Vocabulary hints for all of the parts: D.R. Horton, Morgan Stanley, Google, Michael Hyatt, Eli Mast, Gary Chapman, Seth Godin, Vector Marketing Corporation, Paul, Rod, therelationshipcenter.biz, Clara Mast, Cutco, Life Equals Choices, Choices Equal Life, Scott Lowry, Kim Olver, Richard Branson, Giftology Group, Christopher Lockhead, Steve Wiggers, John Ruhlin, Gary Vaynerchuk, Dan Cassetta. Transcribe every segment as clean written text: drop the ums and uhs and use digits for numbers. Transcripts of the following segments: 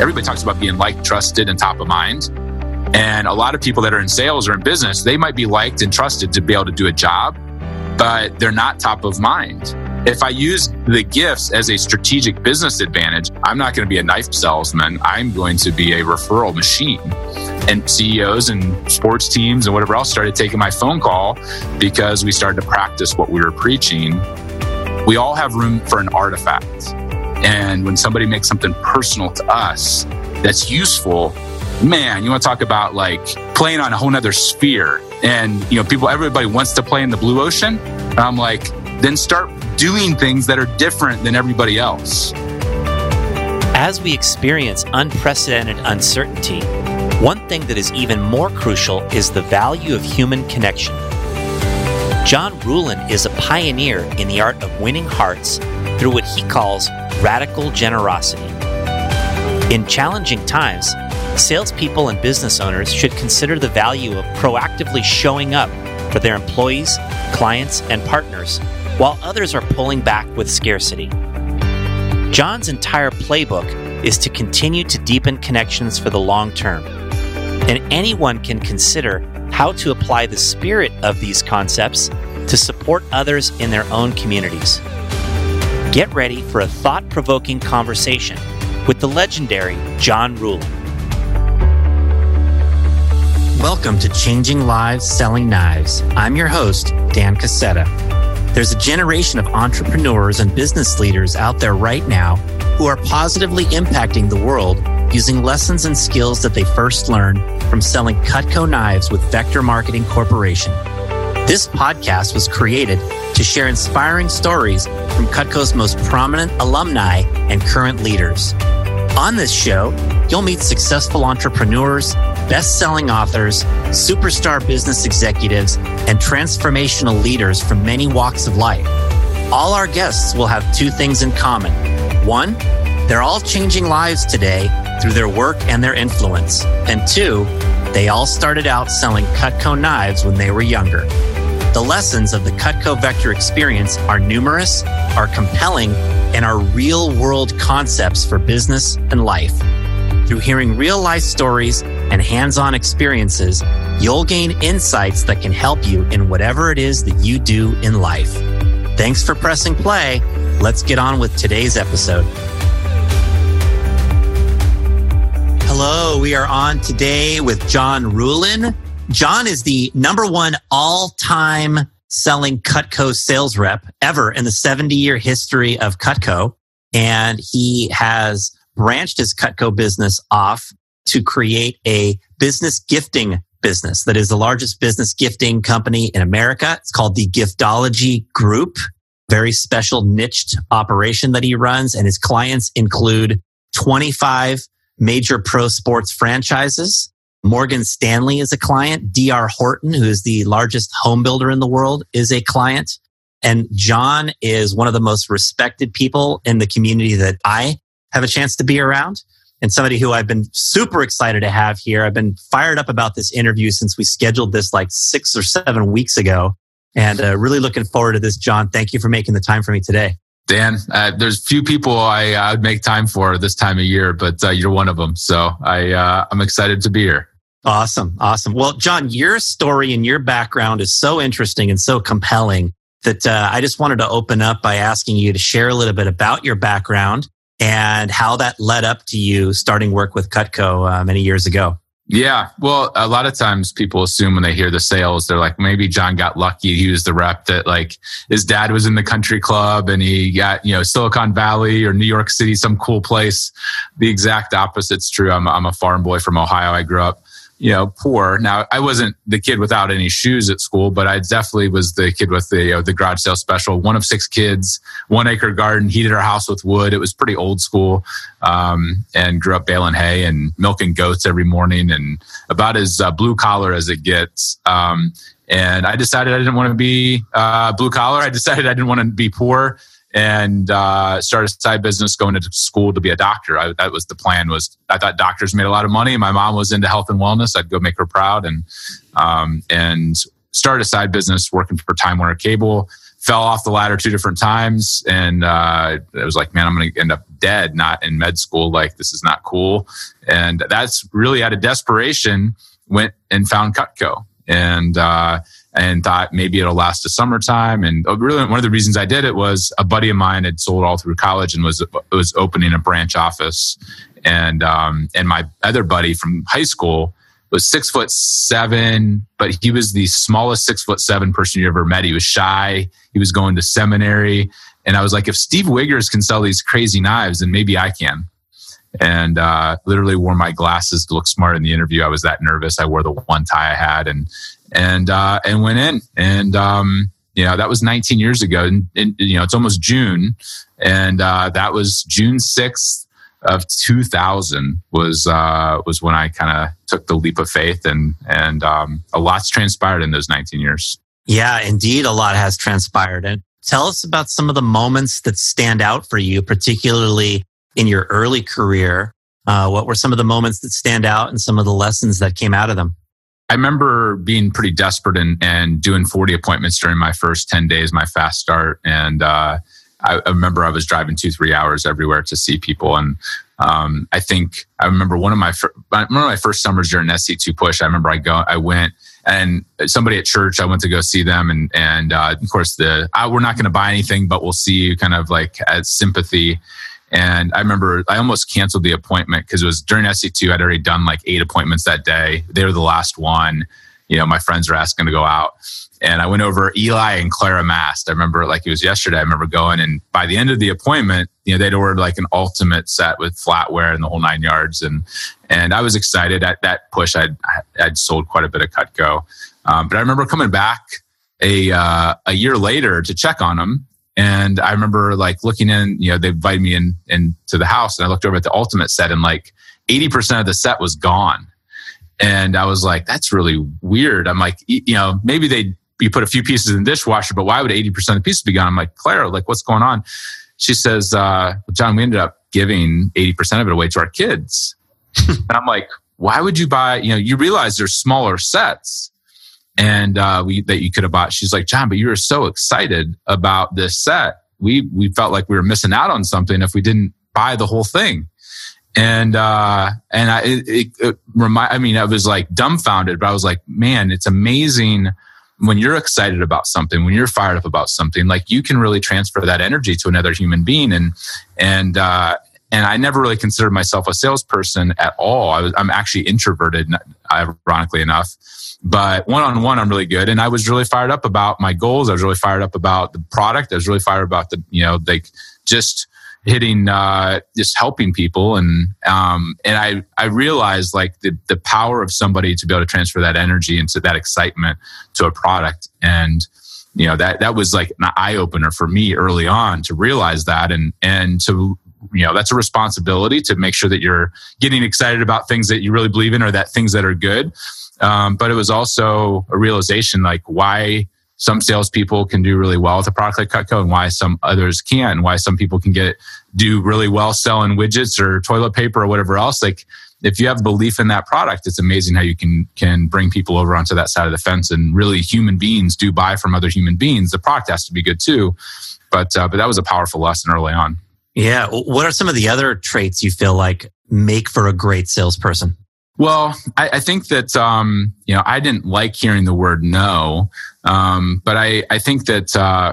Everybody talks about being liked, trusted, and top of mind. And a lot of people that are in sales or in business, they might be liked and trusted to be able to do a job, but they're not top of mind. If I use the gifts as a strategic business advantage, I'm not going to be a knife salesman. I'm going to be a referral machine. And CEOs and sports teams and whatever else started taking my phone call because we started to practice what we were preaching. We all have room for an artifact. And when somebody makes something personal to us that's useful, man, you want to talk about like playing on a whole nother sphere. And everybody wants to play in the blue ocean. And I'm like, then start doing things that are different than everybody else. As we experience unprecedented uncertainty, one thing that is even more crucial is the value of human connection. John Ruhlin is a pioneer in the art of winning hearts through what he calls radical generosity. In challenging times, salespeople and business owners should consider the value of proactively showing up for their employees, clients, and partners, while others are pulling back with scarcity. John's entire playbook is to continue to deepen connections for the long term, and anyone can consider how to apply the spirit of these concepts to support others in their own communities. Get ready for a thought-provoking conversation with the legendary John Ruhlin. Welcome to Changing Lives, Selling Knives. I'm your host, Dan Cassetta. There's a generation of entrepreneurs and business leaders out there right now who are positively impacting the world using lessons and skills that they first learned from selling Cutco knives with Vector Marketing Corporation. This podcast was created to share inspiring stories from Cutco's most prominent alumni and current leaders. On this show, you'll meet successful entrepreneurs, best-selling authors, superstar business executives, and transformational leaders from many walks of life. All our guests will have two things in common. One, they're all changing lives today through their work and their influence. And two, they all started out selling Cutco knives when they were younger. The lessons of the Cutco Vector experience are numerous, are compelling, and are real-world concepts for business and life. Through hearing real-life stories and hands-on experiences, you'll gain insights that can help you in whatever it is that you do in life. Thanks for pressing play. Let's get on with today's episode. Hello, we are on today with John Ruhlin. John is the #1 all-time selling Cutco sales rep ever in the 70-year history of Cutco. And he has branched his Cutco business off to create a business gifting business that is the largest business gifting company in America. It's called the Giftology Group, very special niched operation that he runs. And his clients include 25 major pro sports franchises. Morgan Stanley is a client. D.R. Horton, who is the largest home builder in the world, is a client. And John is one of the most respected people in the community that I have a chance to be around, and somebody who I've been super excited to have here. I've been fired up about this interview since we scheduled this like 6 or 7 weeks ago. And really looking forward to this, John. Thank you for making the time for me today. Dan, there's few people I would make time for this time of year, but you're one of them. So I'm excited to be here. Awesome. Well, John, your story and your background is so interesting and so compelling that I just wanted to open up by asking you to share a little bit about your background and how that led up to you starting work with Cutco many years ago. Yeah. Well, a lot of times people assume when they hear the sales, they're like, maybe John got lucky. He was the rep that like his dad was in the country club and he got, Silicon Valley or New York City, some cool place. The exact opposite's true. I'm a farm boy from Ohio. I grew up, poor. Now, I wasn't the kid without any shoes at school, but I definitely was the kid with the garage sale special. One of 6 kids, 1 acre garden, heated our house with wood. It was pretty old school. And grew up baling hay and milking goats every morning and about as blue collar as it gets. And I decided I didn't want to be blue collar. I decided I didn't want to be poor and started a side business going into school to be a doctor. That was the plan. I thought doctors made a lot of money. My mom was into health and wellness. I'd go make her proud and started a side business working for Time Warner Cable. fell off the ladder 2 different times. And I was like, man, I'm going to end up dead, not in med school. Like, this is not cool. And that's really out of desperation, went and found Cutco. And thought maybe it'll last to summertime. And really, one of the reasons I did it was a buddy of mine had sold all through college and was opening a branch office. And my other buddy from high school was 6'7", but he was the smallest 6'7" person you ever met. He was shy. He was going to seminary. And I was like, if Steve Wiggers can sell these crazy knives, then maybe I can. And literally wore my glasses to look smart in the interview. I was that nervous. I wore the one tie I had and went in. And you know, that was 19 years ago. And you know, it's almost June. And that was June 6th of 2000 was when I kind of took the leap of faith. And a lot's transpired in those 19 years. Yeah, indeed, a lot has transpired. And tell us about some of the moments that stand out for you, particularly in your early career. What were some of the moments that stand out and some of the lessons that came out of them? I remember being pretty desperate and doing 40 appointments during my first 10 days, my fast start. And I remember I was driving 2-3 hours everywhere to see people. And I think I remember one of my first summers during SC2 push. I remember I went and somebody at church, I went to go see them. And of course, we're not going to buy anything, but we'll see you kind of like as sympathy. And I remember I almost canceled the appointment because it was during SC2. I'd already done like 8 appointments that day. They were the last one. You know, my friends were asking to go out. And I went over Eli and Clara Mast. I remember like it was yesterday. I remember going, and by the end of the appointment, you know, they'd ordered like an ultimate set with flatware and the whole 9 yards. And I was excited. At that push, I'd sold quite a bit of Cutco. But I remember coming back a year later to check on them. And I remember like looking in, you know, they invited me in to the house, and I looked over at the ultimate set, and like 80% of the set was gone. And I was like, that's really weird. I'm like, you know, maybe you put a few pieces in the dishwasher, but why would 80% of the pieces be gone? I'm like, Clara, like, what's going on? She says, John, we ended up giving 80% of it away to our kids. And I'm like, why would you buy, you know, you realize there's smaller sets. And that you could have bought. She's like, John, but you were so excited about this set. We felt like we were missing out on something if we didn't buy the whole thing. And I was like dumbfounded, but I was like, man, it's amazing when you're excited about something, when you're fired up about something, like you can really transfer that energy to another human being. And I never really considered myself a salesperson at all. I'm actually introverted, ironically enough. But one-on-one, I'm really good. And I was really fired up about my goals. I was really fired up about the product. I was really fired about the, you know, like just hitting, just helping people. And I realized like the power of somebody to be able to transfer that energy and that excitement to a product. And, you know, that was like an eye-opener for me early on to realize that and to, you know, that's a responsibility to make sure that you're getting excited about things that you really believe in or that things that are good. But it was also a realization like why some salespeople can do really well with a product like Cutco and why some others can, why some people can do really well selling widgets or toilet paper or whatever else. Like if you have belief in that product, it's amazing how you can bring people over onto that side of the fence. And really, human beings do buy from other human beings. The product has to be good too. But that was a powerful lesson early on. Yeah. What are some of the other traits you feel like make for a great salesperson? Well, I think that, you know, I didn't like hearing the word no. But I think that,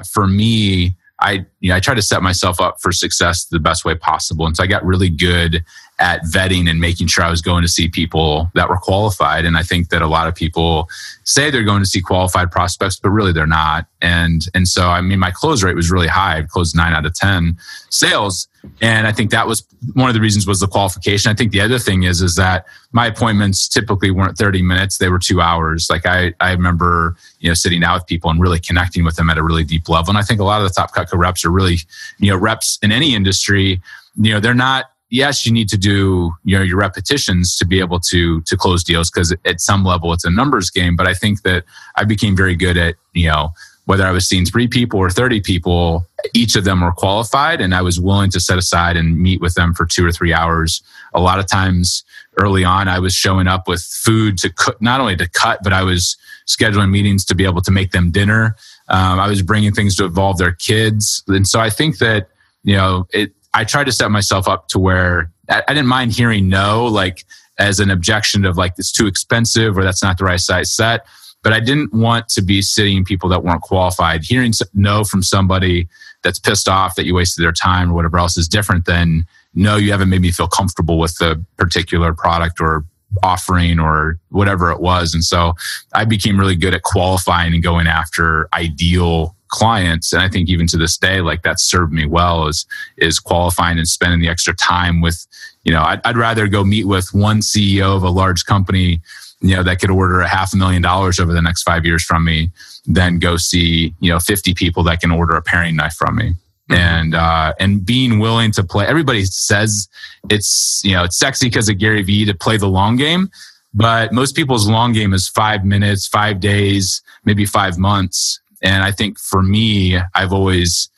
for me, I try to set myself up for success the best way possible. And so I got really good at vetting and making sure I was going to see people that were qualified. And I think that a lot of people say they're going to see qualified prospects, but really they're not. And so, I mean, my close rate was really high. I closed 9 out of 10 sales. And I think that was one of the reasons was the qualification. I think the other thing is that my appointments typically weren't 30 minutes. They were 2 hours. Like I remember, you know, sitting down with people and really connecting with them at a really deep level. And I think a lot of the top Cutco reps are really, you know, reps in any industry, you know, they're not, yes, you need to do, you know, your repetitions to be able to close deals because at some level it's a numbers game. But I think that I became very good at, you know, whether I was seeing 3 people or 30 people, each of them were qualified, and I was willing to set aside and meet with them for 2 or 3 hours. A lot of times early on, I was showing up with food to cook, not only to cut, but I was scheduling meetings to be able to make them dinner. I was bringing things to involve their kids. And so I think that, you know, I tried to set myself up to where I didn't mind hearing no, like as an objection of like, it's too expensive or that's not the right size set. But I didn't want to be sitting people that weren't qualified. Hearing no from somebody that's pissed off that you wasted their time or whatever else is different than no, you haven't made me feel comfortable with the particular product or offering or whatever it was. And so I became really good at qualifying and going after ideal clients. And I think even to this day, like that served me well is qualifying and spending the extra time with, you know, I'd rather go meet with one CEO of a large company, you know, that could order $500,000 over the next 5 years from me than go see, you know, 50 people that can order a paring knife from me. And being willing to play. Everybody says it's, you know, it's sexy because of Gary Vee to play the long game, but most people's long game is 5 minutes, 5 days, maybe 5 months. And I think for me, I've always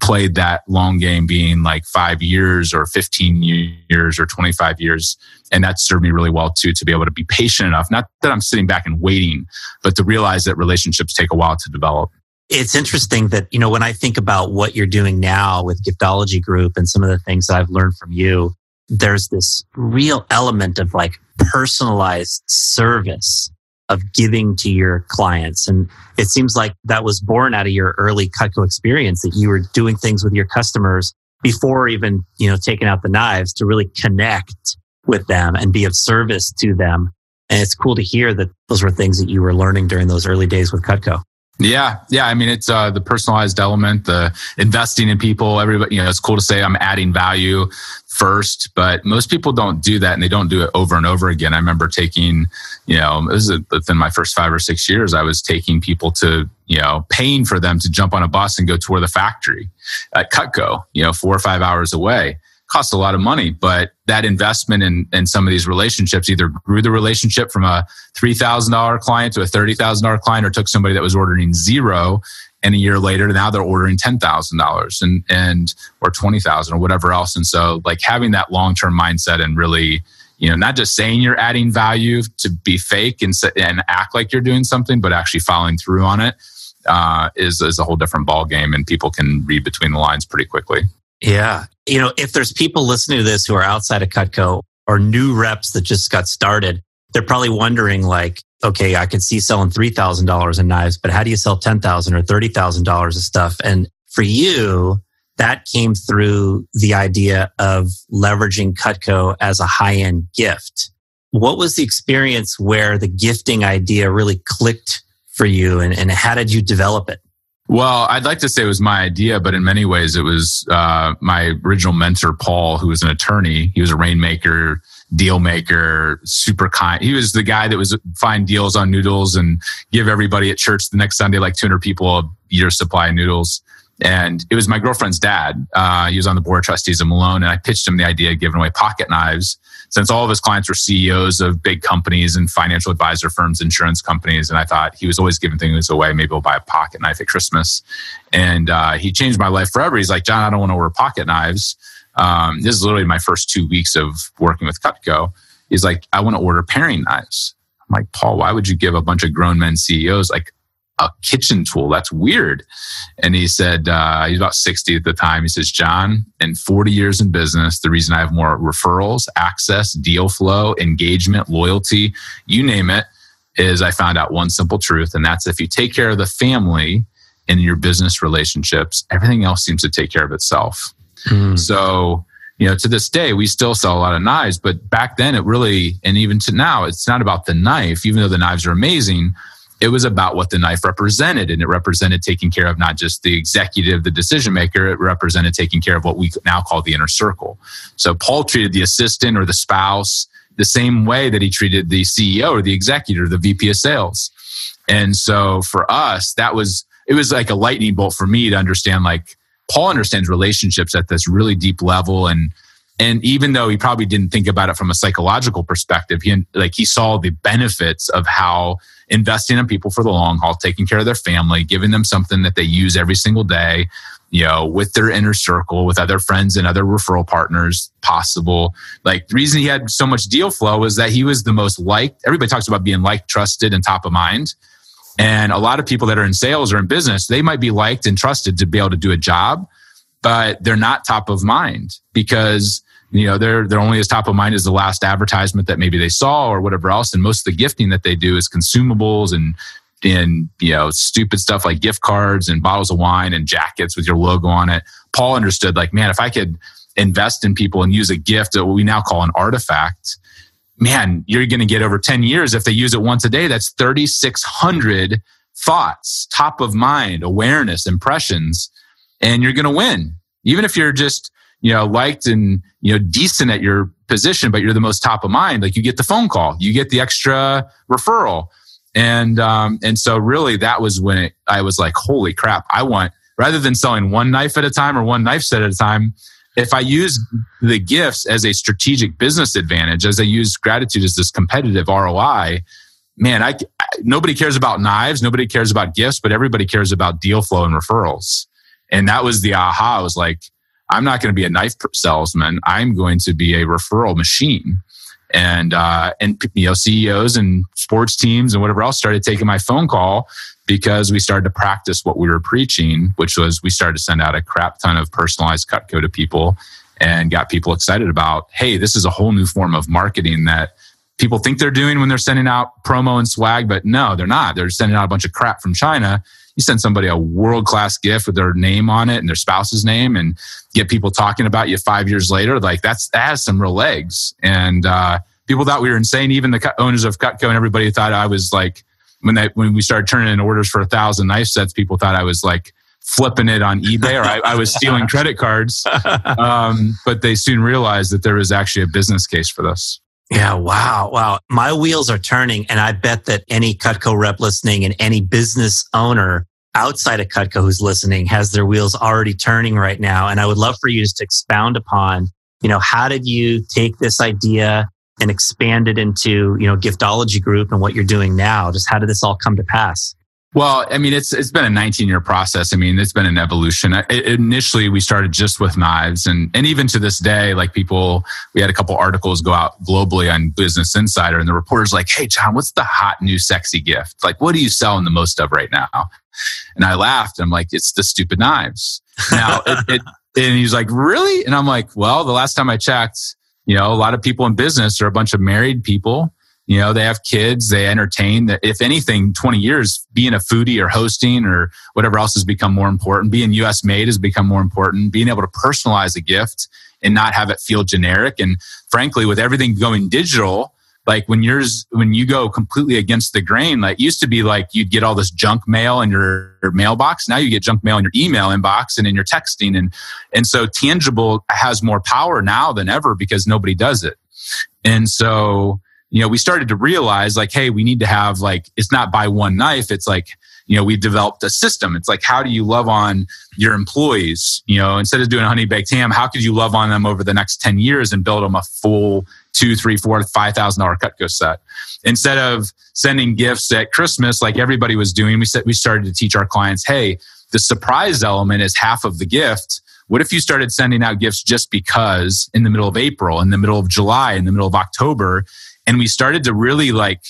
played that long game being like 5 years or 15 years or 25 years. And that served me really well too, to be able to be patient enough. Not that I'm sitting back and waiting, but to realize that relationships take a while to develop. It's interesting that, you know, when I think about what you're doing now with Giftology Group and some of the things I've learned from you, there's this real element of like personalized service of giving to your clients. And it seems like that was born out of your early Cutco experience, that you were doing things with your customers before even, you know, taking out the knives to really connect with them and be of service to them. And it's cool to hear that those were things that you were learning during those early days with Cutco. Yeah. I mean, it's the personalized element, the investing in people. Everybody, you know, it's cool to say I'm adding value first, but most people don't do that and they don't do it over and over again. I remember taking, you know, it was within my first 5 or 6 years, I was taking people to, you know, paying for them to jump on a bus and go tour the factory at Cutco, you know, 4 or 5 hours away. Cost a lot of money, but that investment in some of these relationships either grew the relationship from a $3,000 client to a $30,000 client, or took somebody that was ordering zero and a year later, now they're ordering $10,000 and or $20,000 or whatever else. And so, like having that long-term mindset and really, you know, not just saying you're adding value to be fake and act like you're doing something, but actually following through on it is a whole different ballgame, and people can read between the lines pretty quickly. Yeah. You know, if there's people listening to this who are outside of Cutco or new reps that just got started, they're probably wondering like, okay, I could see selling $3,000 in knives, but how do you sell $10,000 or $30,000 of stuff? And for you, that came through the idea of leveraging Cutco as a high-end gift. What was the experience where the gifting idea really clicked for you, and how did you develop it? Well, I'd like to say it was my idea, but in many ways it was my original mentor, Paul, who was an attorney. He was a rainmaker, deal maker, super kind. He was the guy that was find deals on noodles and give everybody at church the next Sunday like 200 people a year's supply of noodles. And it was my girlfriend's dad. He was on the board of trustees of Malone, and I pitched him the idea of giving away pocket knives, since all of his clients were CEOs of big companies and financial advisor firms, insurance companies. And I thought he was always giving things away. Maybe we'll buy a pocket knife at Christmas. And he changed my life forever. He's like, John, I don't want to order pocket knives. This is literally my first 2 weeks of working with Cutco. He's like, I want to order paring knives. I'm like, Paul, why would you give a bunch of grown men CEOs like a kitchen tool? That's weird. And he said, he's about 60 at the time. He says, John, in 40 years in business, the reason I have more referrals, access, deal flow, engagement, loyalty, you name it, is I found out one simple truth. And that's if you take care of the family and your business relationships, everything else seems to take care of itself. So, you know, to this day, we still sell a lot of knives, but back then it really, and even to now, it's not about the knife, even though the knives are amazing. It was about what the knife represented, and it represented taking care of not just the executive, the decision maker, it represented taking care of what we now call the inner circle. So Paul treated the assistant or the spouse the same way that he treated the CEO or the executive or the VP of sales. And so for us, it was like a lightning bolt for me to understand, like Paul understands relationships at this really deep level. And even though he probably didn't think about it from a psychological perspective, he saw the benefits of how investing in people for the long haul, taking care of their family, giving them something that they use every single day, you know, with their inner circle, with other friends and other referral partners possible. Like the reason he had so much deal flow was that he was the most liked. Everybody talks about being liked, trusted, and top of mind. And a lot of people that are in sales or in business, they might be liked and trusted to be able to do a job, but they're not top of mind because, you know, they're only as top of mind as the last advertisement that maybe they saw or whatever else. And most of the gifting that they do is consumables and you know, stupid stuff like gift cards and bottles of wine and jackets with your logo on it. Paul understood, like, man, if I could invest in people and use a gift, what we now call an artifact, man, you're going to get over 10 years. If they use it once a day, that's 3,600 thoughts, top of mind, awareness, impressions, and you're going to win. Even if you're just, you know, liked and, you know, decent at your position, but you're the most top of mind, like you get the phone call, you get the extra referral. And so really that was when I was like, holy crap, I want, rather than selling one knife at a time or one knife set at a time, if I use the gifts as a strategic business advantage, as I use gratitude as this competitive ROI, man, nobody cares about knives, nobody cares about gifts, but everybody cares about deal flow and referrals. And that was the aha. I was like, I'm not going to be a knife salesman. I'm going to be a referral machine. And you know, CEOs and sports teams and whatever else started taking my phone call because we started to practice what we were preaching, which was we started to send out a crap ton of personalized Cutco to people and got people excited about, hey, this is a whole new form of marketing that people think they're doing when they're sending out promo and swag, but no, they're not. They're sending out a bunch of crap from China. You send somebody a world-class gift with their name on it and their spouse's name and get people talking about you 5 years later, like that has some real legs. And people thought we were insane, even the owners of Cutco, and everybody thought I was like, when we started turning in orders for 1,000 knife sets, people thought I was like flipping it on eBay or I was stealing credit cards. But they soon realized that there was actually a business case for this. Yeah, wow. My wheels are turning, and I bet that any Cutco rep listening and any business owner outside of Cutco who's listening has their wheels already turning right now. And I would love for you just to expound upon, you know, how did you take this idea and expand it into, you know, Giftology Group and what you're doing now? Just how did this all come to pass? Well, I mean, it's been a 19-year process. I mean, it's been an evolution. Initially, we started just with knives. And even to this day, like people, we had a couple articles go out globally on Business Insider. And the reporter's like, hey, John, what's the hot new sexy gift? Like, what are you selling the most of right now? And I laughed. And I'm like, it's the stupid knives. Now, and he's like, really? And I'm like, well, the last time I checked, you know, a lot of people in business are a bunch of married people. You know, they have kids, they entertain. If anything, 20 years, being a foodie or hosting or whatever else has become more important. Being US made has become more important. Being able to personalize a gift and not have it feel generic. And frankly, with everything going digital, like when you go completely against the grain, like it used to be like you'd get all this junk mail in your mailbox. Now you get junk mail in your email inbox and in your texting. And so tangible has more power now than ever because nobody does it. And so, you know, we started to realize like, hey, we need to have like, it's not buy one knife. It's like, you know, we've developed a system. It's like, how do you love on your employees? You know, instead of doing a honey baked ham, how could you love on them over the next 10 years and build them a full $2,000, $3,000, $4,000, $5,000 Cutco set? Instead of sending gifts at Christmas, like everybody was doing, we started to teach our clients, hey, the surprise element is half of the gift. What if you started sending out gifts just because in the middle of April, in the middle of July, in the middle of October? And we started to really like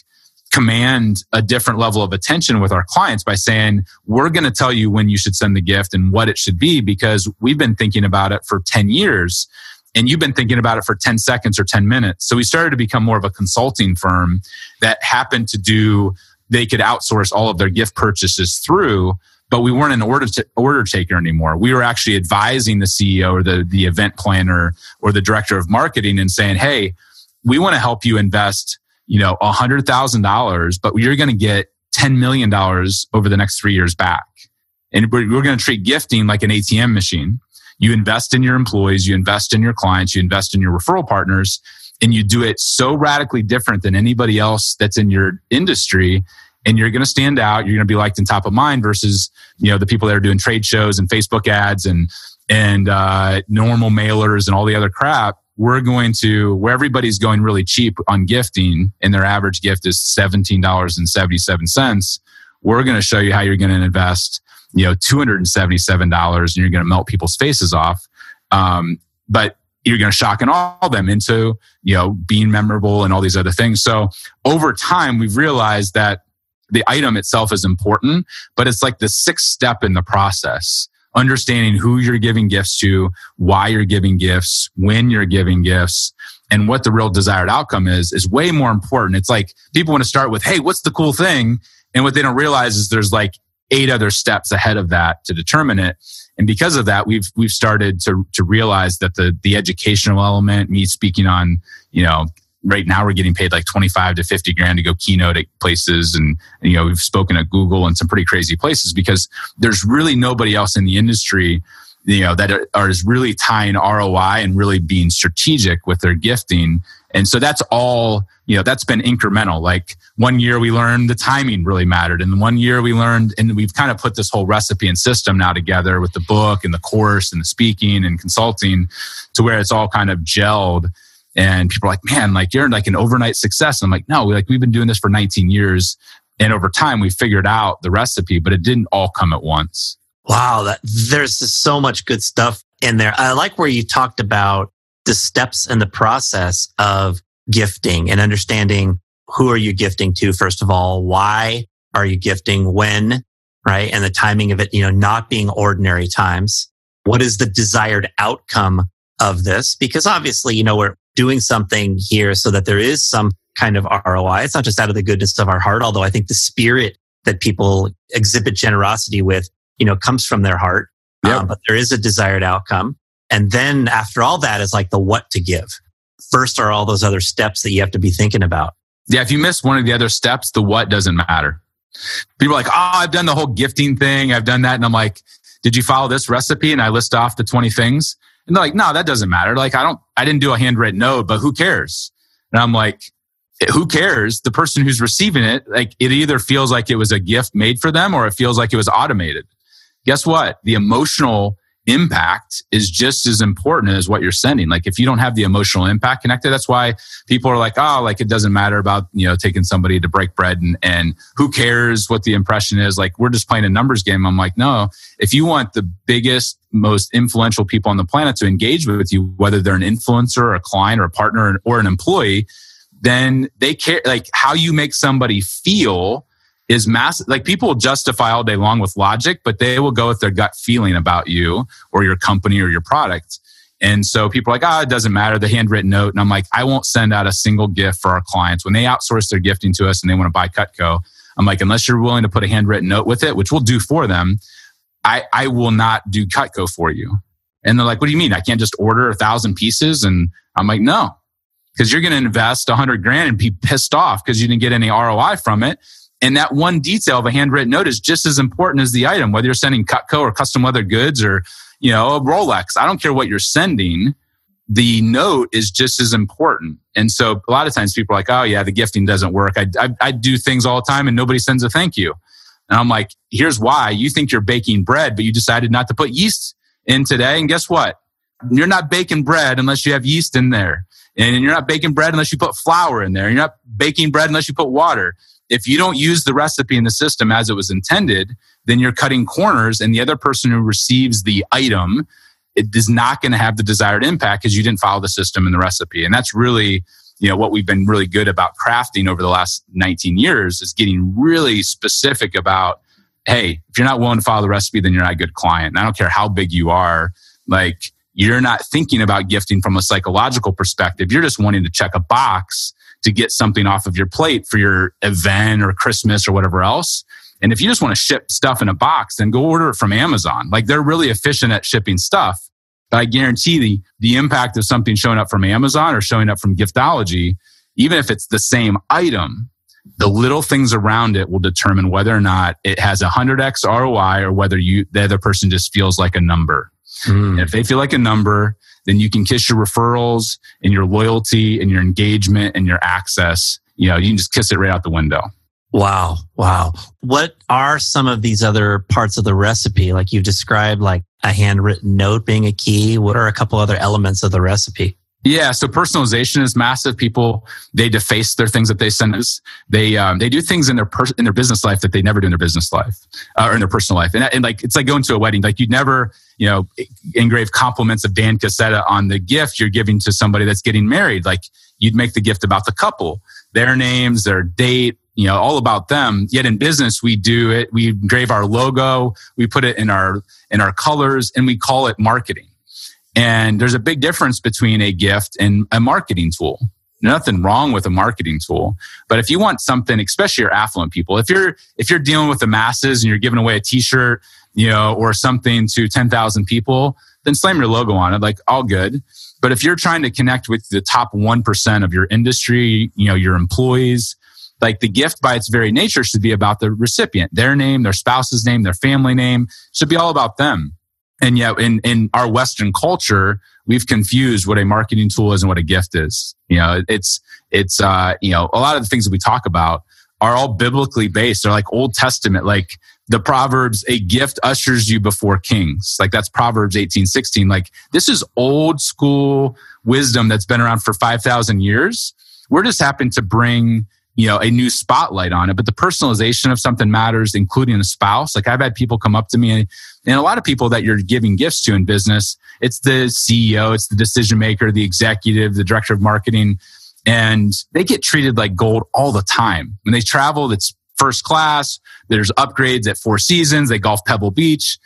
command a different level of attention with our clients by saying, we're going to tell you when you should send the gift and what it should be because we've been thinking about it for 10 years and you've been thinking about it for 10 seconds or 10 minutes. So we started to become more of a consulting firm that happened to do, they could outsource all of their gift purchases through, but we weren't an order taker anymore. We were actually advising the CEO or the event planner or the director of marketing and saying, hey, we want to help you invest, you know, $100,000, but you're going to get $10 million over the next 3 years back. And we're going to treat gifting like an ATM machine. You invest in your employees, you invest in your clients, you invest in your referral partners, and you do it so radically different than anybody else that's in your industry. And you're going to stand out. You're going to be liked and top of mind versus, you know, the people that are doing trade shows and Facebook ads and normal mailers and all the other crap. We're going to, where everybody's going really cheap on gifting and their average gift is $17.77, we're going to show you how you're going to invest, you know, $277 and you're going to melt people's faces off. But you're going to shock and awe them into, you know, being memorable and all these other things. So over time, we've realized that the item itself is important, but it's like the sixth step in the process. Understanding who you're giving gifts to, why you're giving gifts, when you're giving gifts, and what the real desired outcome is way more important. It's like people want to start with, hey, what's the cool thing? And what they don't realize is there's like 8 other steps ahead of that to determine it. And because of that, we've started to realize that the educational element, me speaking on, you know, right now we're getting paid like 25 to 50 grand to go keynote at places. And, you know, we've spoken at Google and some pretty crazy places because there's really nobody else in the industry, you know, that is really tying ROI and really being strategic with their gifting. And so that's all, you know, that's been incremental. Like one year we learned the timing really mattered. And one year we learned, and we've kind of put this whole recipe and system now together with the book and the course and the speaking and consulting to where it's all kind of gelled. And people are like, man, like you're like an overnight success. And I'm like, no, we've been doing this for 19 years. And over time, we figured out the recipe, but it didn't all come at once. Wow, there's just so much good stuff in there. I like where you talked about the steps in the process of gifting and understanding who are you gifting to, first of all, why are you gifting, when, right? And the timing of it, you know, not being ordinary times. What is the desired outcome of this? Because obviously, you know, we're doing something here so that there is some kind of ROI. It's not just out of the goodness of our heart, although I think the spirit that people exhibit generosity with, you know, comes from their heart. Yep. But there is a desired outcome. And then after all that is like the what to give. First are all those other steps that you have to be thinking about. Yeah, if you miss one of the other steps, the what doesn't matter. People are like, oh, I've done the whole gifting thing. I've done that. And I'm like, did you follow this recipe? And I list off the 20 things. And they're like, no, that doesn't matter. Like, I didn't do a handwritten note, but who cares? And I'm like, who cares? The person who's receiving it, like it either feels like it was a gift made for them or it feels like it was automated. Guess what? The emotional impact is just as important as what you're sending. Like if you don't have the emotional impact connected, that's why people are like, oh, like it doesn't matter about, you know, taking somebody to break bread and who cares what the impression is. Like we're just playing a numbers game. I'm like, no, if you want the biggest, most influential people on the planet to engage with you, whether they're an influencer or a client or a partner or an employee, then they care. Like how you make somebody feel is massive. Like people justify all day long with logic, but they will go with their gut feeling about you or your company or your product. And so people are like, it doesn't matter, the handwritten note. And I'm like, I won't send out a single gift for our clients. When they outsource their gifting to us and they want to buy Cutco, I'm like, unless you're willing to put a handwritten note with it, which we'll do for them, I will not do Cutco for you. And they're like, what do you mean? I can't just order 1,000 pieces? And I'm like, no, because you're going to invest 100 grand and be pissed off because you didn't get any ROI from it. And that one detail of a handwritten note is just as important as the item, whether you're sending Cutco or custom leather goods or, you know, a Rolex. I don't care what you're sending. The note is just as important. And so a lot of times people are like, oh yeah, the gifting doesn't work. I do things all the time and nobody sends a thank you. And I'm like, here's why. You think you're baking bread, but you decided not to put yeast in today. And guess what? You're not baking bread unless you have yeast in there. And you're not baking bread unless you put flour in there. You're not baking bread unless you put water. If you don't use the recipe in the system as it was intended, then you're cutting corners and the other person who receives the item, it is not going to have the desired impact because you didn't follow the system and the recipe. And that's really, you know, what we've been really good about crafting over the last 19 years is getting really specific about, hey, if you're not willing to follow the recipe, then you're not a good client. And I don't care how big you are, like you're not thinking about gifting from a psychological perspective. You're just wanting to check a box to get something off of your plate for your event or Christmas or whatever else. And if you just want to ship stuff in a box, then go order it from Amazon. Like they're really efficient at shipping stuff. But I guarantee the impact of something showing up from Amazon or showing up from Giftology, even if it's the same item, the little things around it will determine whether or not it has 100x ROI or whether the other person just feels like a number. And if they feel like a number, then you can kiss your referrals and your loyalty and your engagement and your access. You know, you can just kiss it right out the window. Wow. What are some of these other parts of the recipe? Like you described, like a handwritten note being a key. What are a couple other elements of the recipe? Yeah, so personalization is massive. People, they deface their things that they send us. They do things in their business life that they never do in their business life or in their personal life. And like it's like going to a wedding. Like you'd never, you know, engrave compliments of Dan Cassetta on the gift you're giving to somebody that's getting married. Like you'd make the gift about the couple, their names, their date, you know, all about them. Yet in business, we do it. We engrave our logo, we put it in our colors, and we call it marketing. And there's a big difference between a gift and a marketing tool. Nothing wrong with a marketing tool, but if you want something, especially your affluent people, if you're dealing with the masses and you're giving away a T-shirt, you know, or something to 10,000 people, then slam your logo on it, like all good. But if you're trying to connect with the top 1% of your industry, you know, your employees, like the gift by its very nature should be about the recipient, their name, their spouse's name, their family name, should be all about them. And yet in our Western culture, we've confused what a marketing tool is and what a gift is. You know, it's you know, a lot of the things that we talk about are all biblically based. They're like Old Testament, like the Proverbs, a gift ushers you before kings. Like that's Proverbs 18:16. Like this is old school wisdom that's been around for 5,000 years. We're just happen to bring, you know, a new spotlight on it, but the personalization of something matters, including a spouse. Like I've had people come up to me, and a lot of people that you're giving gifts to in business, it's the CEO, it's the decision maker, the executive, the director of marketing, and they get treated like gold all the time. When they travel, it's first class, there's upgrades at Four Seasons, they golf Pebble Beach.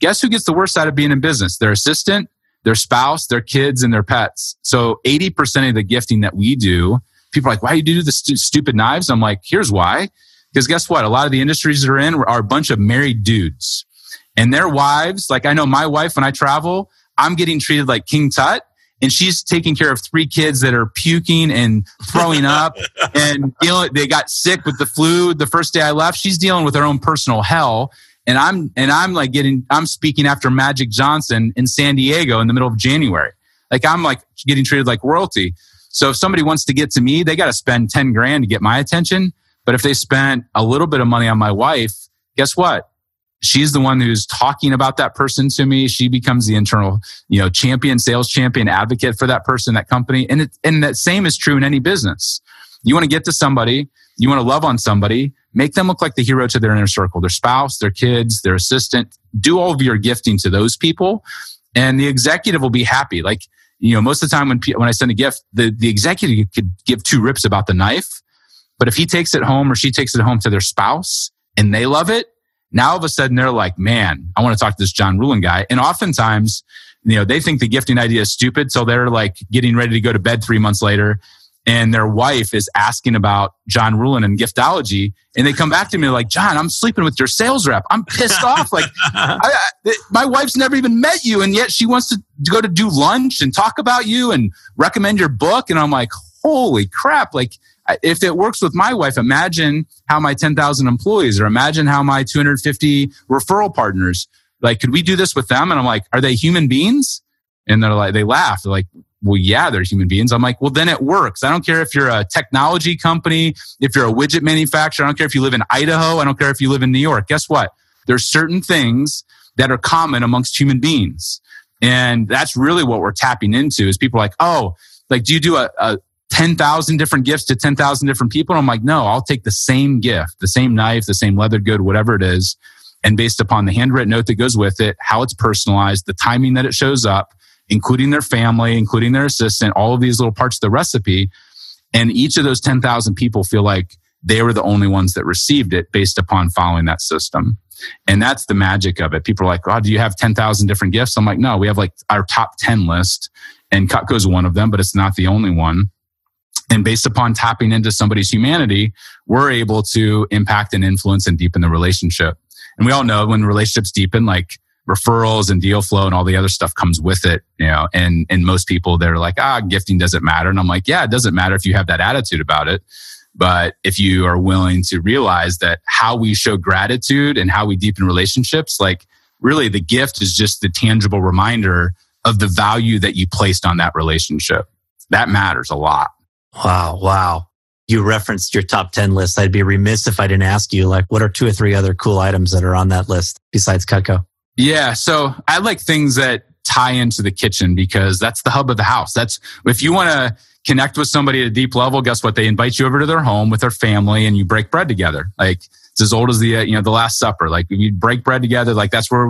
Guess who gets the worst out of being in business? Their assistant, their spouse, their kids, and their pets. So 80% of the gifting that we do, people are like, why do you do the stupid knives? I'm like, here's why. Because guess what? A lot of the industries that are in are a bunch of married dudes. And their wives, like I know my wife, when I travel, I'm getting treated like King Tut. And she's taking care of three kids that are puking and throwing up. And they got sick with the flu the first day I left. She's dealing with her own personal hell. And I'm speaking after Magic Johnson in San Diego in the middle of January. Like I'm like getting treated like royalty. So if somebody wants to get to me, they got to spend 10 grand to get my attention. But if they spent a little bit of money on my wife, guess what? She's the one who's talking about that person to me. She becomes the internal, you know, champion, sales champion, advocate for that person, that company. And that same is true in any business. You want to get to somebody, you want to love on somebody, make them look like the hero to their inner circle, their spouse, their kids, their assistant. Do all of your gifting to those people, and the executive will be happy. Like, you know, most of the time when I send a gift, the executive could give two rips about the knife. But if he takes it home or she takes it home to their spouse and they love it, now all of a sudden they're like, man, I want to talk to this John Ruhlin guy. And oftentimes, you know, they think the gifting idea is stupid. So they're like getting ready to go to bed 3 months later. And their wife is asking about John Ruhlin and Giftology. And they come back to me like, John, I'm sleeping with your sales rep. I'm pissed off. Like, my wife's never even met you. And yet she wants to go to do lunch and talk about you and recommend your book. And I'm like, holy crap. Like, if it works with my wife, imagine how my 10,000 employees, or imagine how my 250 referral partners, like, could we do this with them? And I'm like, are they human beings? And they're like, they laugh. They're like, well, yeah, they're human beings. I'm like, well, then it works. I don't care if you're a technology company, if you're a widget manufacturer, I don't care if you live in Idaho, I don't care if you live in New York. Guess what? There's certain things that are common amongst human beings. And that's really what we're tapping into, is people are like, oh, like, do you do a 10,000 different gifts to 10,000 different people? And I'm like, no, I'll take the same gift, the same knife, the same leather good, whatever it is. And based upon the handwritten note that goes with it, how it's personalized, the timing that it shows up, including their family, including their assistant, all of these little parts of the recipe. And each of those 10,000 people feel like they were the only ones that received it based upon following that system. And that's the magic of it. People are like, oh, do you have 10,000 different gifts? I'm like, no, we have like our top 10 list, and Cutco's one of them, but it's not the only one. And based upon tapping into somebody's humanity, we're able to impact and influence and deepen the relationship. And we all know when relationships deepen, like, referrals and deal flow and all the other stuff comes with it, you know. And most people, they're like, gifting doesn't matter. And I'm like, yeah, it doesn't matter if you have that attitude about it. But if you are willing to realize that how we show gratitude and how we deepen relationships, like, really the gift is just the tangible reminder of the value that you placed on that relationship. That matters a lot. Wow. You referenced your top 10 list. I'd be remiss if I didn't ask you, like, what are 2 or 3 other cool items that are on that list besides Cutco? Yeah. So I like things that tie into the kitchen, because that's the hub of the house. That's, if you want to connect with somebody at a deep level, guess what? They invite you over to their home with their family and you break bread together. Like, it's as old as the Last Supper. Like, we break bread together. Like, that's where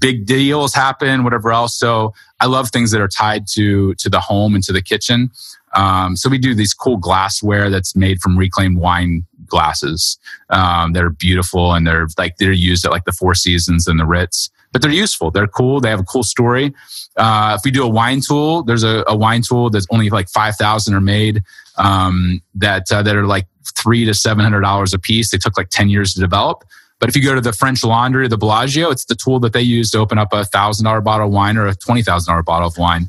big deals happen, whatever else. So I love things that are tied to the home and to the kitchen. So we do these cool glassware that's made from reclaimed wine glasses that are beautiful, and they're used at like the Four Seasons and the Ritz. But they're useful. They're cool. They have a cool story. If we do a wine tool, there's a wine tool that's only like 5,000 are made that are like $300 to $700 a piece. They took like 10 years to develop. But if you go to the French Laundry or the Bellagio, it's the tool that they use to open up a $1,000 bottle of wine or a $20,000 bottle of wine.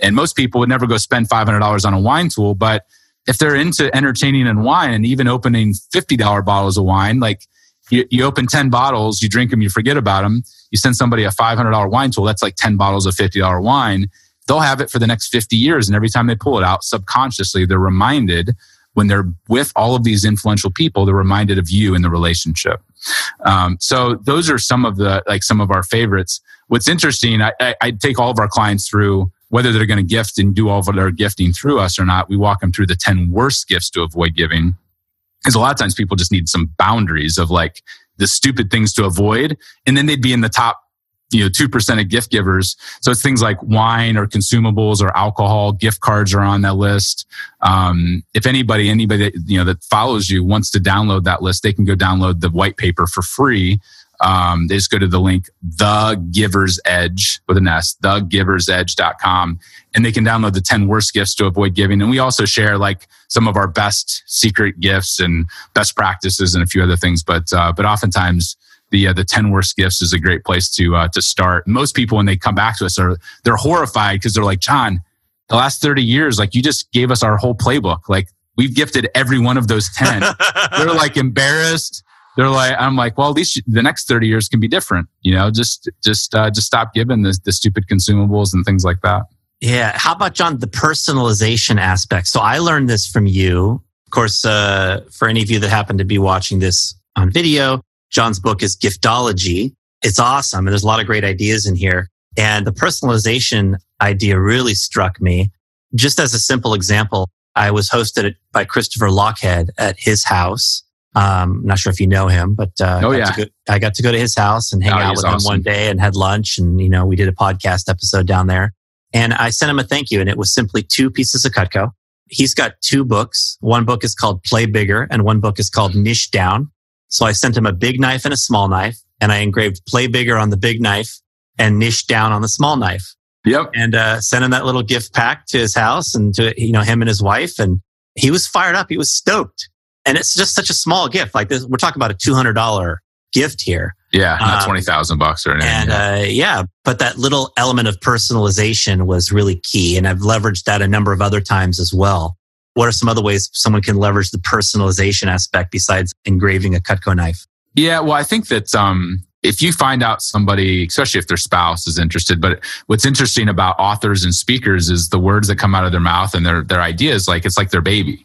And most people would never go spend $500 on a wine tool. But if they're into entertaining and wine and even opening $50 bottles of wine, like you open 10 bottles, you drink them, you forget about them. You send somebody a $500 wine tool, that's like 10 bottles of $50 wine. They'll have it for the next 50 years. And every time they pull it out, subconsciously, they're reminded, when they're with all of these influential people, they're reminded of you in the relationship. So those are some of our favorites. What's interesting, I take all of our clients through, whether they're going to gift and do all of their gifting through us or not, we walk them through the 10 worst gifts to avoid giving. Because a lot of times people just need some boundaries of like, the stupid things to avoid, and then they'd be in the top, 2% of gift givers. So it's things like wine or consumables or alcohol. Gift cards are on that list. If anybody that, that follows you wants to download that list, they can go download the white paper for free. They just go to the link, The Giver's Edge with an S, thegiversedge.com, and they can download the 10 worst gifts to avoid giving. And we also share like some of our best secret gifts and best practices and a few other things. But oftentimes the 10 worst gifts is a great place to start. Most people, when they come back to us, they're horrified because they're like, John, the last 30 years, like you just gave us our whole playbook. Like we've gifted every one of those 10. They're like embarrassed. They're like, I'm like, well, at least the next 30 years can be different. Just stop giving the stupid consumables and things like that. Yeah. How about, John, the personalization aspect? So I learned this from you. Of course, for any of you that happen to be watching this on video, John's book is Giftology. It's awesome. And there's a lot of great ideas in here. And the personalization idea really struck me. Just as a simple example, I was hosted by Christopher Lockhead at his house. I'm not sure if you know him, but I got to go to his house and hang out with him one day and had lunch. And, we did a podcast episode down there. And I sent him a thank you. And it was simply two pieces of Cutco. He's got two books. One book is called Play Bigger and one book is called Niche Down. So I sent him a big knife and a small knife. And I engraved Play Bigger on the big knife and Niche Down on the small knife. Yep. And sent him that little gift pack to his house and to him and his wife. And he was fired up. He was stoked. And it's just such a small gift. Like this, we're talking about a $200 gift here. Yeah, not $20,000 or anything. And but that little element of personalization was really key. And I've leveraged that a number of other times as well. What are some other ways someone can leverage the personalization aspect besides engraving a Cutco knife? Yeah, well, I think that if you find out somebody, especially if their spouse is interested, but what's interesting about authors and speakers is the words that come out of their mouth and their ideas, like it's like their baby.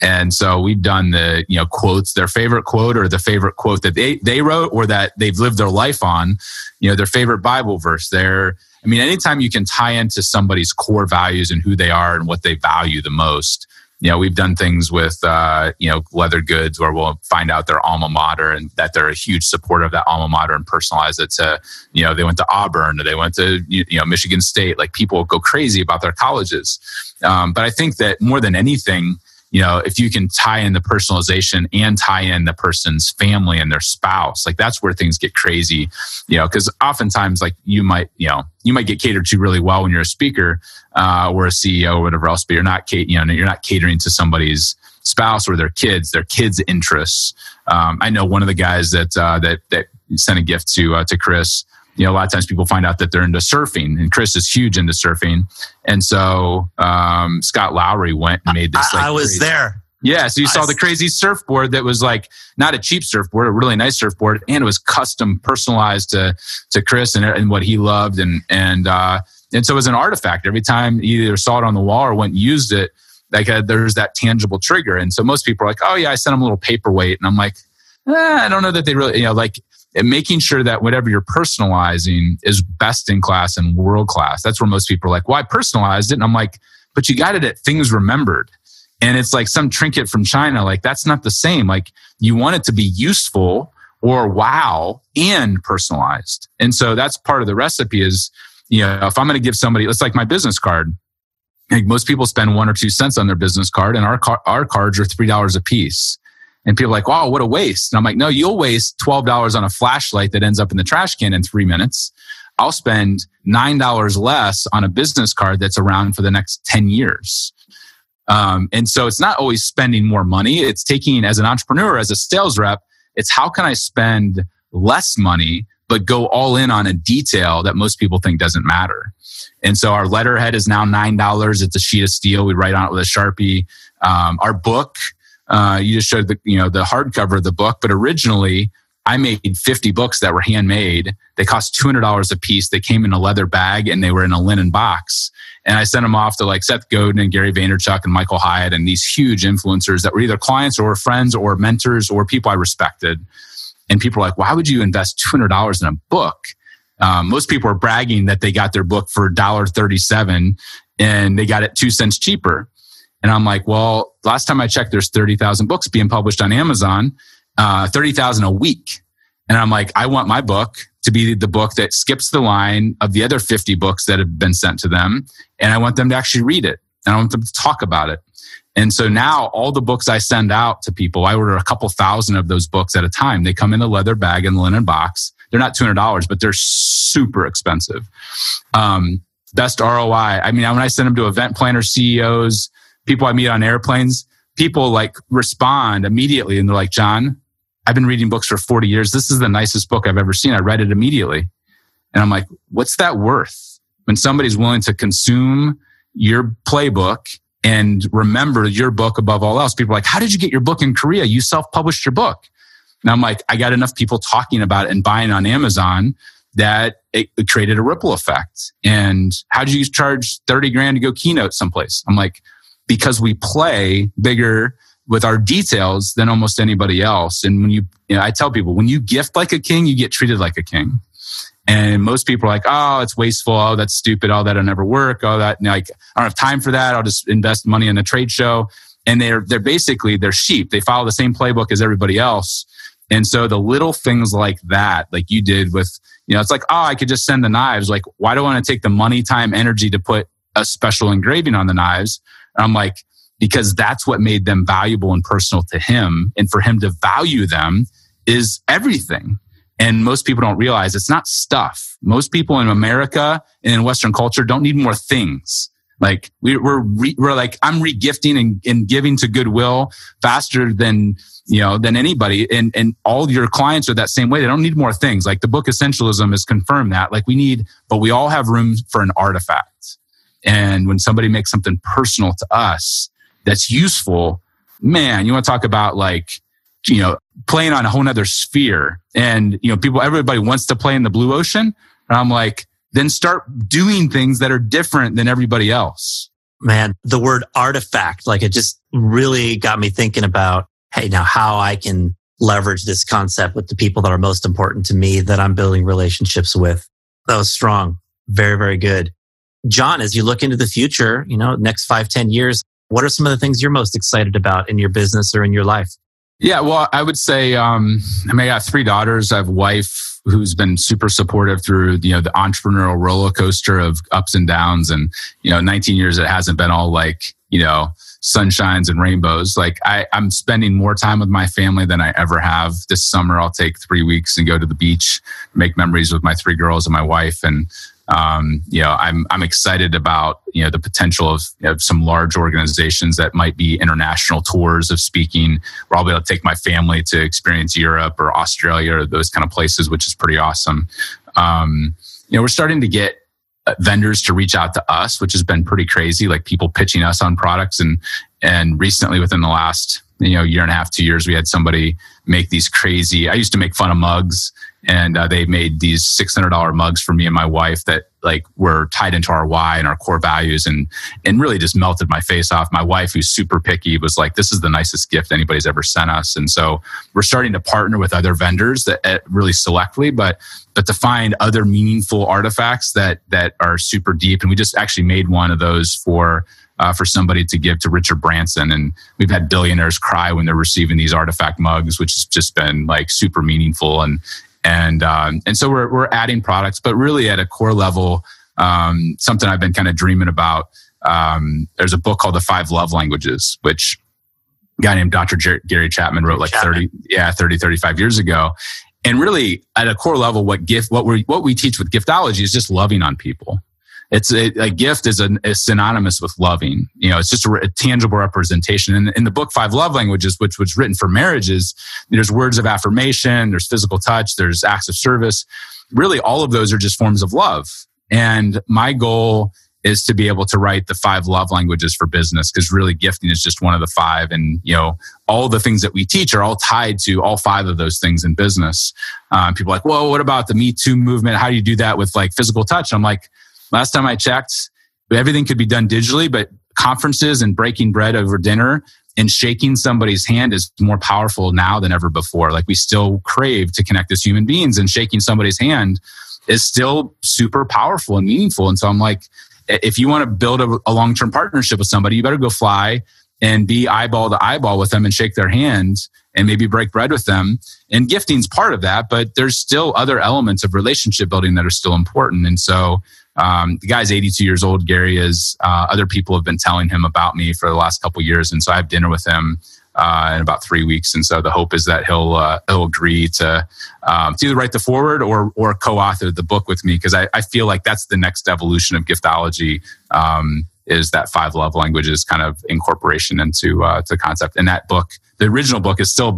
And so we've done the quotes, their favorite quote or the favorite quote that they wrote or that they've lived their life on, their favorite Bible verse. Anytime you can tie into somebody's core values and who they are and what they value the most. We've done things with leather goods where we'll find out their alma mater and that they're a huge supporter of that alma mater and personalize it to they went to Auburn or they went to Michigan State. Like people go crazy about their colleges, but I think that more than anything. If you can tie in the personalization and tie in the person's family and their spouse, like that's where things get crazy, because oftentimes like you might get catered to really well when you're a speaker, or a CEO or whatever else, but you're not catering to somebody's spouse or their kids' interests. I know one of the guys that sent a gift to Chris. A lot of times people find out that they're into surfing, and Chris is huge into surfing. And so Scott Lowry went and made this. I was crazy. There. Yeah, so you saw the crazy surfboard that was like not a cheap surfboard, a really nice surfboard, and it was custom personalized to Chris and what he loved, and so it was an artifact. Every time you either saw it on the wall or went and used it, like there's that tangible trigger. And so most people are like, "Oh yeah, I sent him a little paperweight," and I'm like, I don't know that they really, like. And making sure that whatever you're personalizing is best in class and world class. That's where most people are like, well, I personalized it. And I'm like, but you got it at Things Remembered. And it's like some trinket from China. Like, that's not the same. Like, you want it to be useful or wow and personalized. And so that's part of the recipe is, if I'm going to give somebody, it's like my business card. Like most people spend 1 or 2 cents on their business card and our cards are $3 a piece. And people are like, wow, what a waste. And I'm like, no, you'll waste $12 on a flashlight that ends up in the trash can in 3 minutes. I'll spend $9 less on a business card that's around for the next 10 years. And so it's not always spending more money. It's taking, as an entrepreneur, as a sales rep, it's how can I spend less money, but go all in on a detail that most people think doesn't matter. And so our letterhead is now $9. It's a sheet of steel. We write on it with a Sharpie. Our book, you just showed the hardcover of the book, but originally I made 50 books that were handmade. They cost $200 a piece. They came in a leather bag and they were in a linen box. And I sent them off to like Seth Godin and Gary Vaynerchuk and Michael Hyatt and these huge influencers that were either clients or friends or mentors or people I respected. And people are like, why would you invest $200 in a book? Most people are bragging that they got their book for $1.37 and they got it 2 cents cheaper. And I'm like, well, last time I checked, there's 30,000 books being published on Amazon, 30,000 a week. And I'm like, I want my book to be the book that skips the line of the other 50 books that have been sent to them. And I want them to actually read it. And I want them to talk about it. And so now all the books I send out to people, I order a couple thousand of those books at a time. They come in a leather bag and linen box. They're not $200, but they're super expensive. Best ROI. I mean, when I send them to event planners, CEOs, people I meet on airplanes, people like respond immediately and they're like, John, I've been reading books for 40 years. This is the nicest book I've ever seen. I read it immediately. And I'm like, what's that worth? When somebody's willing to consume your playbook and remember your book above all else. People are like, how did you get your book in Korea? You self-published your book. And I'm like, I got enough people talking about it and buying on Amazon that it created a ripple effect. And how did you charge $30,000 to go keynote someplace? I'm like, because we play bigger with our details than almost anybody else. And when I tell people, when you gift like a king, you get treated like a king. And most people are like, oh, it's wasteful. Oh, that's stupid. Oh, that'll never work. Oh, that like I don't have time for that. I'll just invest money in a trade show. And they're basically, they're sheep. They follow the same playbook as everybody else. And so the little things like that, like you did with, it's like, oh, I could just send the knives. Like, why do I want to take the money, time, energy to put a special engraving on the knives? And I'm like, because that's what made them valuable and personal to him. And for him to value them is everything. And most people don't realize it's not stuff. Most people in America and in Western culture don't need more things. Like we're like, I'm regifting and giving to Goodwill faster than anybody. And all your clients are that same way. They don't need more things. Like the book Essentialism has confirmed that. Like but we all have room for an artifact. And when somebody makes something personal to us that's useful, man, you want to talk about like, playing on a whole nother sphere. And, everybody wants to play in the blue ocean. And I'm like, then start doing things that are different than everybody else. Man, the word artifact, like it just really got me thinking about, hey, now how I can leverage this concept with the people that are most important to me that I'm building relationships with. That was strong. Very, very good. John, as you look into the future, next 5-10 years, what are some of the things you're most excited about in your business or in your life? Yeah, well, I would say, I got 3 daughters. I have a wife who's been super supportive through, the entrepreneurial roller coaster of ups and downs. And, 19 years, it hasn't been all like, sunshines and rainbows. Like I'm spending more time with my family than I ever have. This summer, I'll take 3 weeks and go to the beach, make memories with my 3 girls and my wife. And, I'm excited about, the potential of some large organizations that might be international tours of speaking, where I'll be able to take my family to experience Europe or Australia or those kind of places, which is pretty awesome. We're starting to get vendors to reach out to us, which has been pretty crazy, like people pitching us on products. And recently within the last, year and a half, 2 years, we had somebody make these crazy, I used to make fun of mugs. And they made these $600 mugs for me and my wife that like were tied into our why and our core values and really just melted my face off. My wife, who's super picky, was like, this is the nicest gift anybody's ever sent us. And so we're starting to partner with other vendors that really selectively, but to find other meaningful artifacts that are super deep. And we just actually made one of those for somebody to give to Richard Branson. And we've had billionaires cry when they're receiving these artifact mugs, which has just been like super meaningful. And so we're adding products, but really at a core level, something I've been kind of dreaming about. There's a book called The 5 Love Languages, which guy named Dr. Gary Chapman wrote like 35 years ago. And really, at a core level, what we teach with Giftology is just loving on people. It's a gift is synonymous with loving. You know, it's just a tangible representation. And in the book 5 Love Languages, which was written for marriages, there's words of affirmation, there's physical touch, there's acts of service. Really, all of those are just forms of love. And my goal is to be able to write the 5 love languages for business, because really gifting is just one of the 5. And you know, all the things that we teach are all tied to all 5 of those things in business. People are like, well, what about the Me Too movement? How do you do that with like physical touch? I'm like, last time I checked, everything could be done digitally, but conferences and breaking bread over dinner and shaking somebody's hand is more powerful now than ever before. Like, we still crave to connect as human beings, and shaking somebody's hand is still super powerful and meaningful. And so I'm like, if you want to build a long-term partnership with somebody, you better go fly and be eyeball to eyeball with them and shake their hands and maybe break bread with them. And gifting's part of that, but there's still other elements of relationship building that are still important. And so the guy's 82 years old. Gary is. Other people have been telling him about me for the last couple of years, and so I have dinner with him in about 3 weeks. And so the hope is that he'll agree to either write the foreword or co-author the book with me, because I feel like that's the next evolution of Giftology, is that 5 love languages kind of incorporation into the concept. And that book, the original book, is still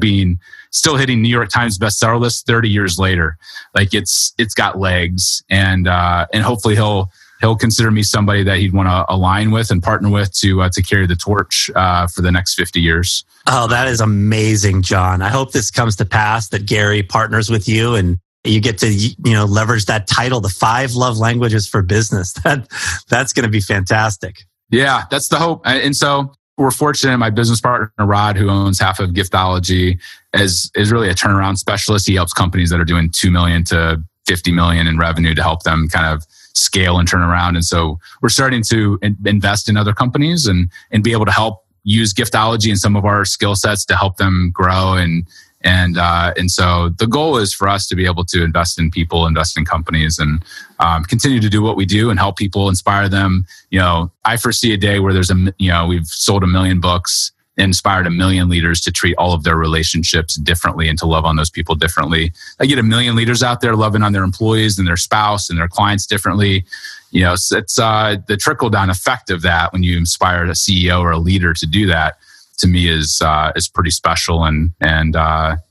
hitting New York Times bestseller list 30 years later. Like, it's got legs, and hopefully he'll consider me somebody that he'd want to align with and partner with to carry the torch for the next 50 years. Oh, that is amazing, John. I hope this comes to pass, that Gary partners with you and you get to, you know, leverage that title, the 5 love languages for business. That's going to be fantastic. Yeah, that's the hope. And so we're fortunate. My business partner, Rod, who owns half of Giftology, is really a turnaround specialist. He helps companies that are doing $2 million to $50 million in revenue to help them kind of scale and turn around. And so we're starting to invest in other companies and be able to help use Giftology and some of our skill sets to help them grow. And so the goal is for us to be able to invest in people, invest in companies, and continue to do what we do and help people, inspire them. You know, I foresee a day where we've sold 1 million books, inspired 1 million leaders to treat all of their relationships differently and to love on those people differently. I get 1 million leaders out there loving on their employees and their spouse and their clients differently. You know, it's the trickle down effect of that when you inspire a CEO or a leader to do that. To me is pretty special, and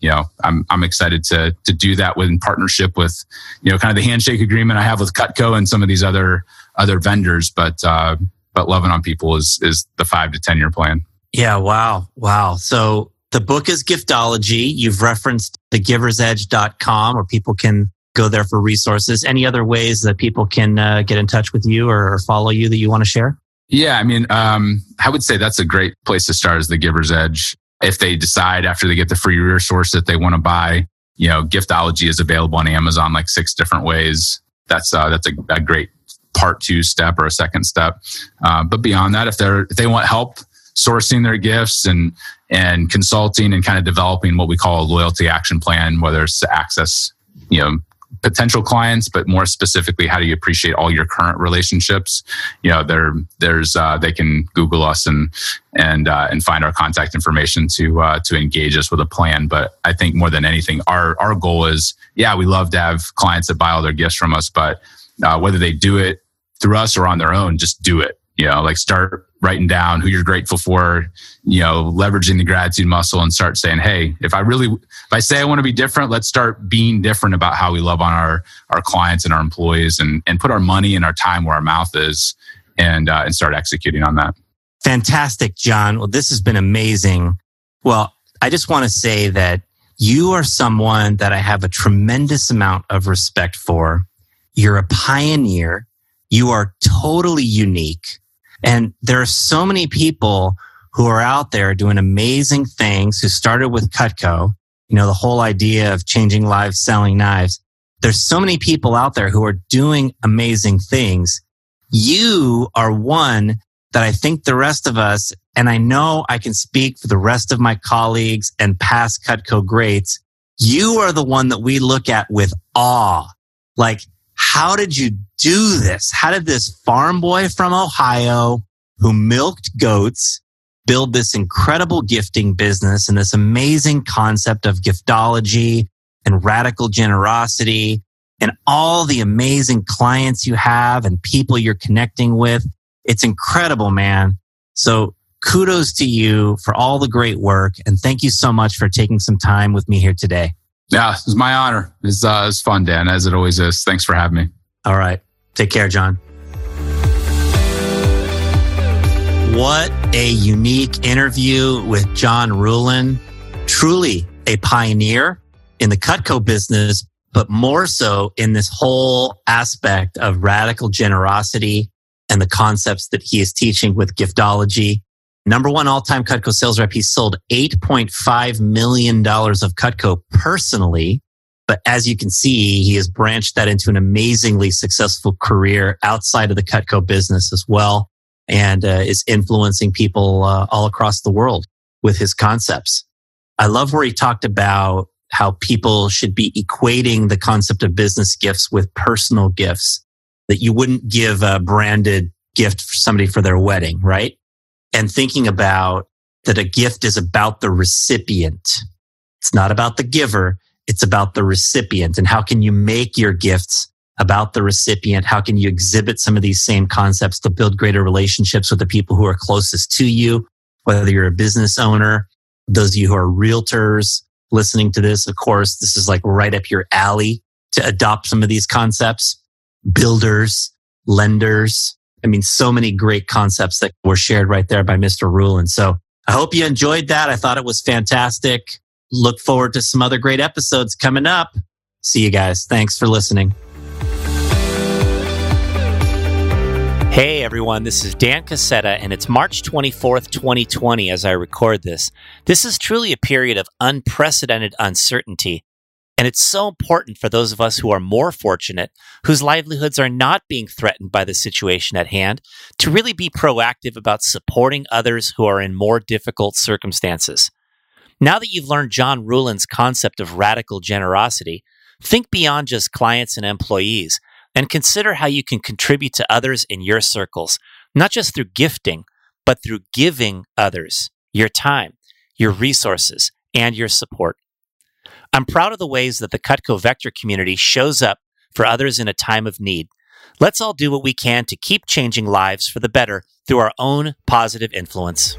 you know, I'm excited to do that in partnership with, you know, kind of the handshake agreement I have with Cutco and some of these other vendors, but loving on people is the 5 to 10 year plan. Yeah, wow. So the book is Giftology. You've referenced thegiversedge.com, where people can go there for resources. Any other ways that people can get in touch with you or follow you that you want to share? Yeah, I mean, I would say that's a great place to start, is the Giver's Edge. If they decide after they get the free resource that they want to buy, you know, Giftology is available on Amazon like 6 different ways. That's a great part 2 step or a second step. But beyond that, if they want help sourcing their gifts and consulting and kind of developing what we call a loyalty action plan, whether it's to access, you know, potential clients, but more specifically, how do you appreciate all your current relationships? You know, they can Google us and find our contact information to engage us with a plan. But I think more than anything, our goal is, yeah, we love to have clients that buy all their gifts from us, but whether they do it through us or on their own, just do it. You know, like, start writing down who you're grateful for, you know, leveraging the gratitude muscle, and start saying, hey, if I say I want to be different, let's start being different about how we love on our clients and our employees, and put our money and our time where our mouth is, and start executing on that. Fantastic, John. Well, this has been amazing. Well, I just want to say that you are someone that I have a tremendous amount of respect for. You're a pioneer. You are totally unique. And there are so many people who are out there doing amazing things, who started with Cutco, you know, the whole idea of changing lives, selling knives. There's so many people out there who are doing amazing things. You are one that I think the rest of us, and I know I can speak for the rest of my colleagues and past Cutco greats, you are the one that we look at with awe. Like, how did you do this? How did this farm boy from Ohio, who milked goats, build this incredible gifting business and this amazing concept of giftology and radical generosity and all the amazing clients you have and people you're connecting with. It's incredible, man. So kudos to you for all the great work. And thank you so much for taking some time with me here today. Yeah, it's my honor. It's fun, Dan, as it always is. Thanks for having me. All right. Take care, John. What a unique interview with John Ruhlin. Truly a pioneer in the Cutco business, but more so in this whole aspect of radical generosity and the concepts that he is teaching with giftology. Number one all-time Cutco sales rep. He sold $8.5 million of Cutco personally. But as you can see, he has branched that into an amazingly successful career outside of the Cutco business as well, and is influencing people all across the world with his concepts. I love where he talked about how people should be equating the concept of business gifts with personal gifts, that you wouldn't give a branded gift for somebody for their wedding, right? And thinking about that a gift is about the recipient. It's not about the giver. It's about the recipient. And how can you make your gifts about the recipient? How can you exhibit some of these same concepts to build greater relationships with the people who are closest to you, whether you're a business owner, those of you who are realtors listening to this, of course, this is like right up your alley to adopt some of these concepts, builders, lenders. I mean, so many great concepts that were shared right there by Mr. Ruhlin. So I hope you enjoyed that. I thought it was fantastic. Look forward to some other great episodes coming up. See you guys. Thanks for listening. Hey everyone, this is Dan Cassetta, and it's March 24th, 2020 as I record this. This is truly a period of unprecedented uncertainty. And it's so important for those of us who are more fortunate, whose livelihoods are not being threatened by the situation at hand, to really be proactive about supporting others who are in more difficult circumstances. Now that you've learned John Ruhlin's concept of radical generosity, think beyond just clients and employees and consider how you can contribute to others in your circles, not just through gifting, but through giving others your time, your resources, and your support. I'm proud of the ways that the Cutco Vector community shows up for others in a time of need. Let's all do what we can to keep changing lives for the better through our own positive influence.